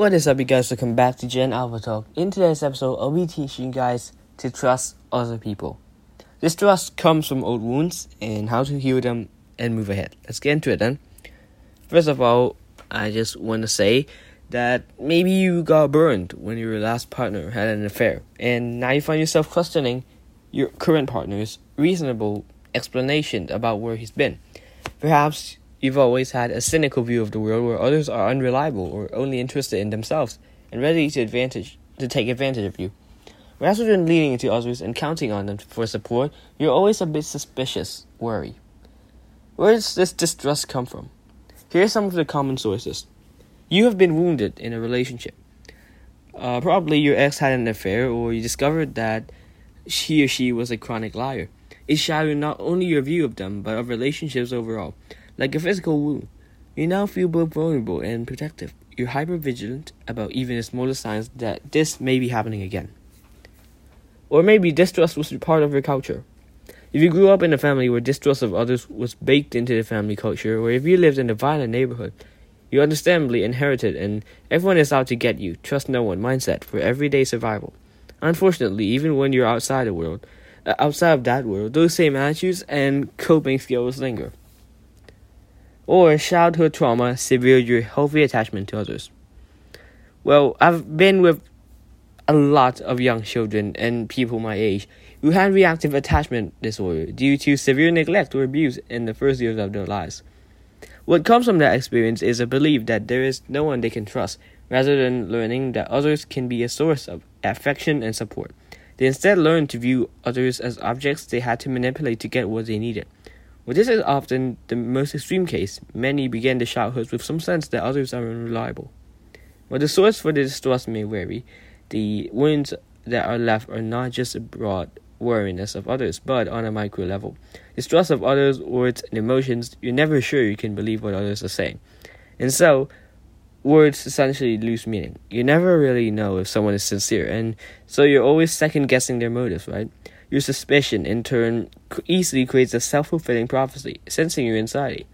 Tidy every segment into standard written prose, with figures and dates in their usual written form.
What is up, you guys? Welcome back to Gen Alpha Talk. In today's episode, I'll be teaching you guys to trust other people. This trust comes from old wounds and how to heal them and move ahead. Let's get into it then. First of all, I just want to say that maybe you got burned when your last partner had an affair, and now you find yourself questioning your current partner's reasonable explanation about where he's been. Perhaps you've always had a cynical view of the world where others are unreliable or only interested in themselves and ready to take advantage of you. Rather than leaning into others and counting on them for support, you're always a bit suspicious, worried. Where does this distrust come from? Here are some of the common sources. You have been wounded in a relationship. Probably your ex had an affair, or you discovered that he or she was a chronic liar. It shattered not only your view of them, but of relationships overall. Like a physical wound, you now feel both vulnerable and protective. You're hyper-vigilant about even the smallest signs that this may be happening again. Or maybe distrust was part of your culture. If you grew up in a family where distrust of others was baked into the family culture, or if you lived in a violent neighborhood, you understandably inherited an everyone is out to get you, trust no one mindset for everyday survival. Unfortunately, even when you're outside of that world, those same attitudes and coping skills linger. Or childhood trauma severed your healthy attachment to others. Well, I've been with a lot of young children and people my age who had reactive attachment disorder due to severe neglect or abuse in the first years of their lives. What comes from that experience is a belief that there is no one they can trust, rather than learning that others can be a source of affection and support. They instead learn to view others as objects they had to manipulate to get what they needed. Well, this is often the most extreme case. Many begin their childhoods with some sense that others are unreliable. While the source for the distrust may vary, the wounds that are left are not just a broad wariness of others, but on a micro level. Distrust of others, words, and emotions, you're never sure you can believe what others are saying. And so, words essentially lose meaning. You never really know if someone is sincere, and so you're always second-guessing their motives, right? Your suspicion, in turn, easily creates a self-fulfilling prophecy, sensing your anxiety.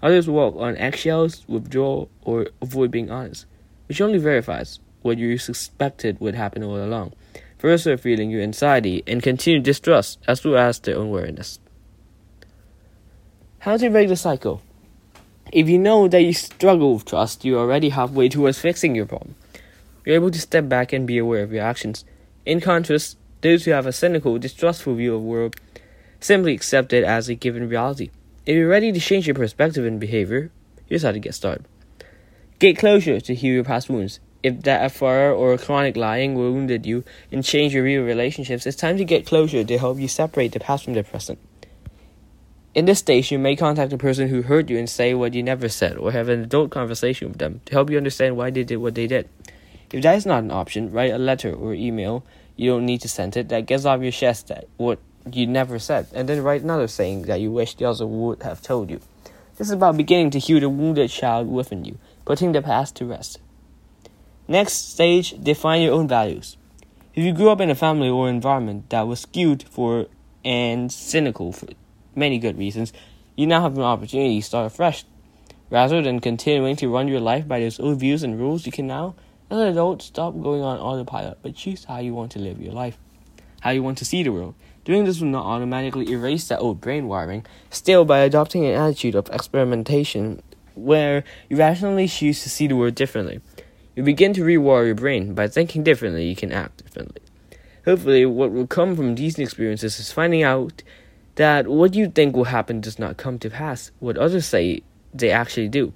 Others walk on eggshells, withdraw, or avoid being honest, which only verifies what you suspected would happen all along, further fueling your anxiety and continued distrust, as well as their own wariness. How to break the cycle? If you know that you struggle with trust, you're already halfway towards fixing your problem. You're able to step back and be aware of your actions. In contrast, those who have a cynical, distrustful view of the world simply accept it as a given reality. If you're ready to change your perspective and behavior, here's how to get started. Get closure to heal your past wounds. If that affair or chronic lying wounded you and changed your real relationships, it's time to get closure to help you separate the past from the present. In this stage, you may contact the person who hurt you and say what you never said, or have an adult conversation with them to help you understand why they did what they did. If that is not an option, write a letter or email. You don't need to send it. That gets off your chest that what you never said. And then write another saying that you wish the other would have told you. This is about beginning to heal the wounded child within you, putting the past to rest. Next stage, define your own values. If you grew up in a family or environment that was skewed for and cynical for many good reasons, you now have an opportunity to start afresh. Rather than continuing to run your life by those old views and rules, you can now, as an adult, stop going on autopilot, but choose how you want to live your life, how you want to see the world. Doing this will not automatically erase that old brain wiring. Still, by adopting an attitude of experimentation where you rationally choose to see the world differently, you begin to rewire your brain. By thinking differently, you can act differently. Hopefully, what will come from these experiences is finding out that what you think will happen does not come to pass. What others say, they actually do.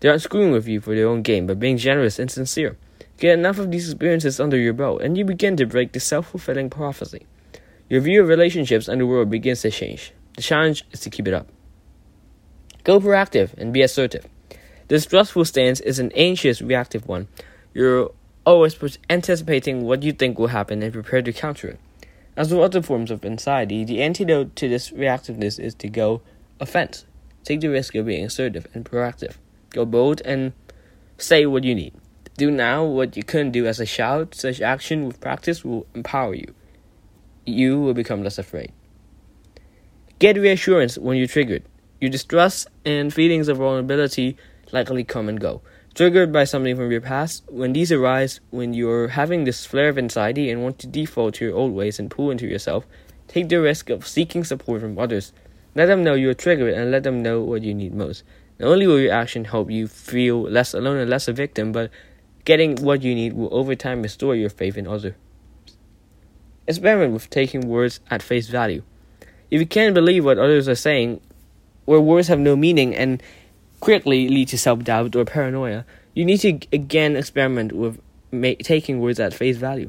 They aren't screwing with you for their own gain, but being generous and sincere. Get enough of these experiences under your belt, and you begin to break the self-fulfilling prophecy. Your view of relationships and the world begins to change. The challenge is to keep it up. Go proactive and be assertive. This distrustful stance is an anxious, reactive one. You're always anticipating what you think will happen and prepared to counter it. As with other forms of anxiety, the antidote to this reactiveness is to go offense. Take the risk of being assertive and proactive. Go bold and say what you need. Do now what you couldn't do as a child. Such action with practice will empower you. You will become less afraid. Get reassurance when you're triggered. Your distrust and feelings of vulnerability likely come and go. triggered by something from your past, when these arise, when you're having this flare of anxiety and want to default to your old ways and pull into yourself, take the risk of seeking support from others. Let them know you're triggered and let them know what you need most. Not only will your action help you feel less alone and less a victim, but getting what you need will over time restore your faith in others. Experiment with taking words at face value. If you can't believe what others are saying, where words have no meaning and quickly lead to self-doubt or paranoia, you need to again experiment with taking words at face value.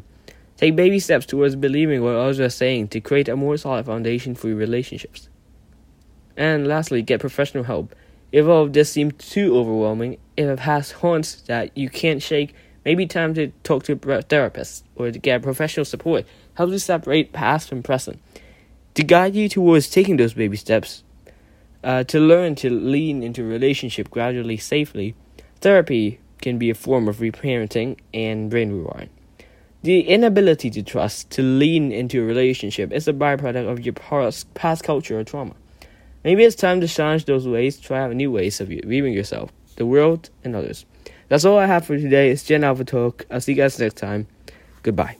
Take baby steps towards believing what others are saying to create a more solid foundation for your relationships. And lastly, get professional help. If all of this seems too overwhelming, if a past haunts that you can't shake, maybe time to talk to a therapist or to get professional support. Help to separate past from present. To guide you towards taking those baby steps, to learn to lean into relationship gradually, safely, therapy can be a form of reparenting and brain rewiring. The inability to trust, to lean into a relationship is a byproduct of your past culture or trauma. Maybe it's time to challenge those ways, try out new ways of viewing yourself, the world, and others. That's all I have for today. It's Gen Alpha Talk. I'll see you guys next time. Goodbye.